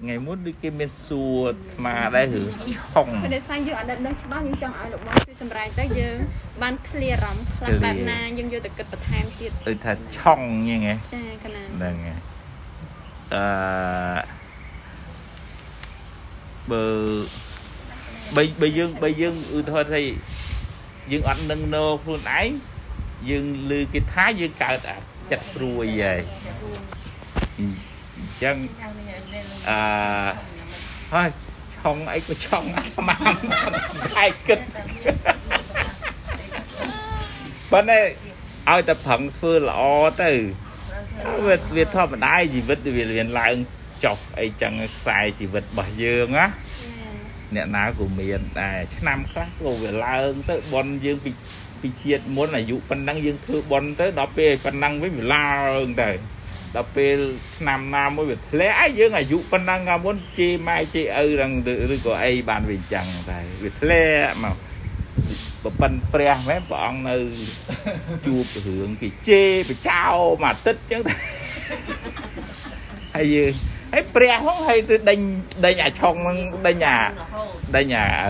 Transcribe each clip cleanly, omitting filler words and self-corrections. ngày mốt đi kia miền xuôi mà đây hử hỏng. Cái này sang giờ anh định nói bao nhiêu trong ai lục bao nhiêu sầm rai tới giờ ban clear lắm, làm đẹp na nhưng giờ tập kịch tập ham thiệt. Ừ thật chong như nghe. Cái này. Đây nghe. Bây dương thôi thì dương ăn nâng nô luôn ấy dương lư cái thái dương cào chặt ruồi về chân thôi trong ấy có trong mà ai kịch bên đây ai tập phẳng phơi lọ từ việc thọ mà ai gì vứt việc liền lại chọc ấy chẳng xài chỉ vứt bỏ dương á nè ná của miền này năm khác rồi về la tới bon dương bị triệt muốn là dụ phân năng dương thư bon tới đọc pe phân năng với bị la đời đọc pe năm nam mới bị lẽ dương là dụ phân năng muốn chi mai chi ơi rằng tự của ai bàn về chẳng thầy bị lẽ mà phân pre mấy bọn nơi chua hưởng bị chê bị trao mà tích chứ hay dương ấy pre không hay từ đây nhà trong đây nhà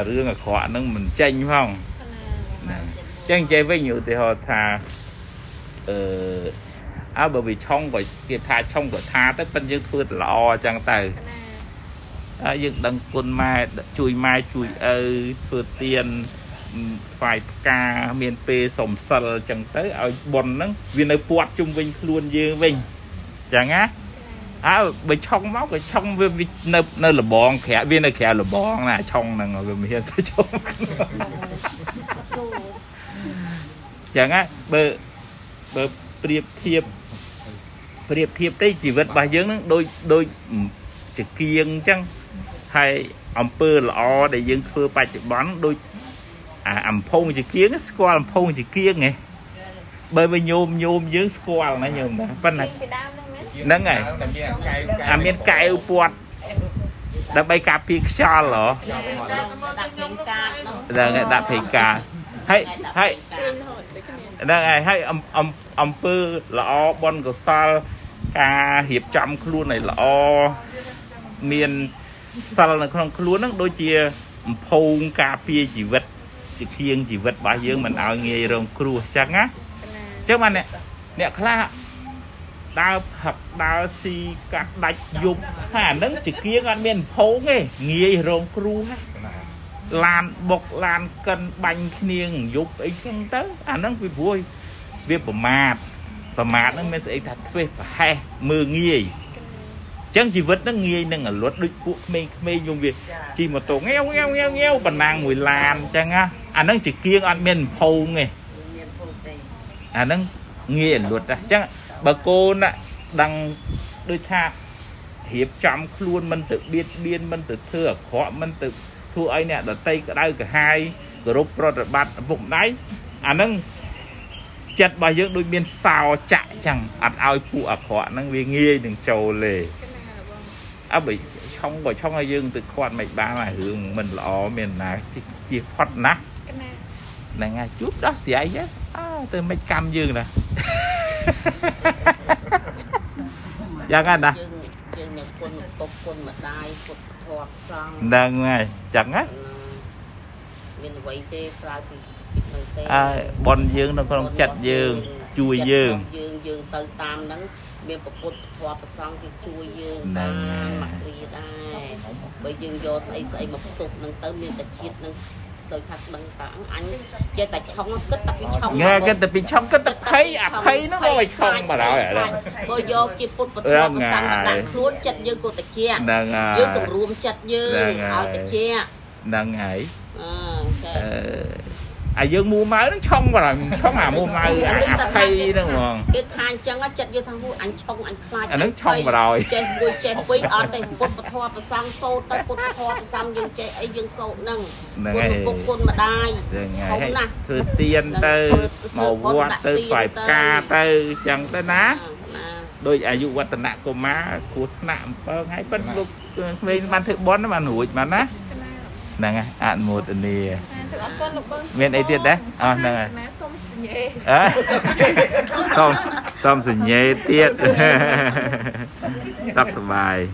riêng là họ nâng mình tranh không tranh chơi với nhiều thì họ thà bởi vì trong của cái thà trong của tha tất bên dương thưa lò chẳng từ dương đăng quân mai chui ơi thưa tiền phải ca miền tây sầm sờ chẳng tới ở bồn nắng vì nơi quạt chung vinh luôn dương vinh chẳng á bởi trong máu trong với nơi là bọn khẽ viên nơi khẽ là bọn là trong là người miền tây trong chẳng á bởiเปรียบเทียบ tới chỉ vật bà dương nó đôi chỉ kiêng chăng hay ông pơ lọ để dương phơ bà chỉ bắn đôi ẩm phong chỉ kiêng squal ẩm phong chỉ kiêng nghe bởi vì nhôm dương squal này nhôm phân này nắng này miền cày uột đã bay cà phê xo lọ là ngày đạp hình cà hay đang ngày hay ông pơ lọ bon của sal ca hiệp trăm khuôn này lọ miền sal là con khuôn nó đôi chia phong cà phê chỉ vật chỉ kiêng chỉ vật bà dương mình ao nghề rồng kêu chẳng á chứ mà nè khá đào si các đạch dục hà nắng chỉ kiêng ăn miền phố nghe nghề rồng kêu ha lan bọc lan cân bánh kiêng dục ấy không tới ăn nắng vui việc mà nó mới sẽ thật phê và hay mưa nghề chẳng chỉ vật nó nghề nên là luật đích của mình dùng việc chỉ một tổ nghèo bản nàng người làm chẳng á à nó chỉ kiêng ăn miền phâu nghe à nó nghề luật à chắc bà cô nè đang đôi thà hiệp chăm luôn mình tự biết biên mình tự thừa khó mình tự thua ấy nè đợt tây cả đây cả hai group product bát vùng đấy à nó chặt bà dương đôi miền sao chạy chẳng ăn ao phụ ở họ năng vì nghe đừng trầu lề á bị trong bởi trong ai dương từ khoan mạch ba mà hướng mình ló miền là chia khoát nát là ngay chút đó gì ấy á từ mấy cam dương nè chẳng anh à đang ngay chẳng á bọn dương nó còn chặt dương chui dương tới tam nắng miền bắc cột hoa bắc sông thì chui dương ta mặc gì đây bởi dương do xây một tục nâng tới miền tây chiết nâng tới thác nâng tảng anh chơi tại trong kết tập bị trong nghe cái tập bị trong kết tập thấy nó ngồi không mà đảo vậy đó bởi do kia cột bắc hoa bắc sông đang cuốn chặt dương cô tây chia dương sầm ruộng chặt dương ao tây chia đang ngại dương mua mới nó xong rồi xong mà mua mới thay nó còn cái thang chân á chật vô thằng vui anh xong anh khai nó xong rồi chơi vui chơi vui ở đây cột bờ thoa bờ sông sâu tới cột bờ thoa bờ sông dương chơi ấy dương sâu nâng cột mà đai không nè từ tiền từ màu vua từ phải ca từ chẳng tới ná đôi dụ vật tận nạ của má của nạm ngay bên lúc bên ban thượng bón nó mà nổi mà ná nè ăn một nè miền ấy tiệt đấy nè Không, xong thì nhê tiết. Đọc bài.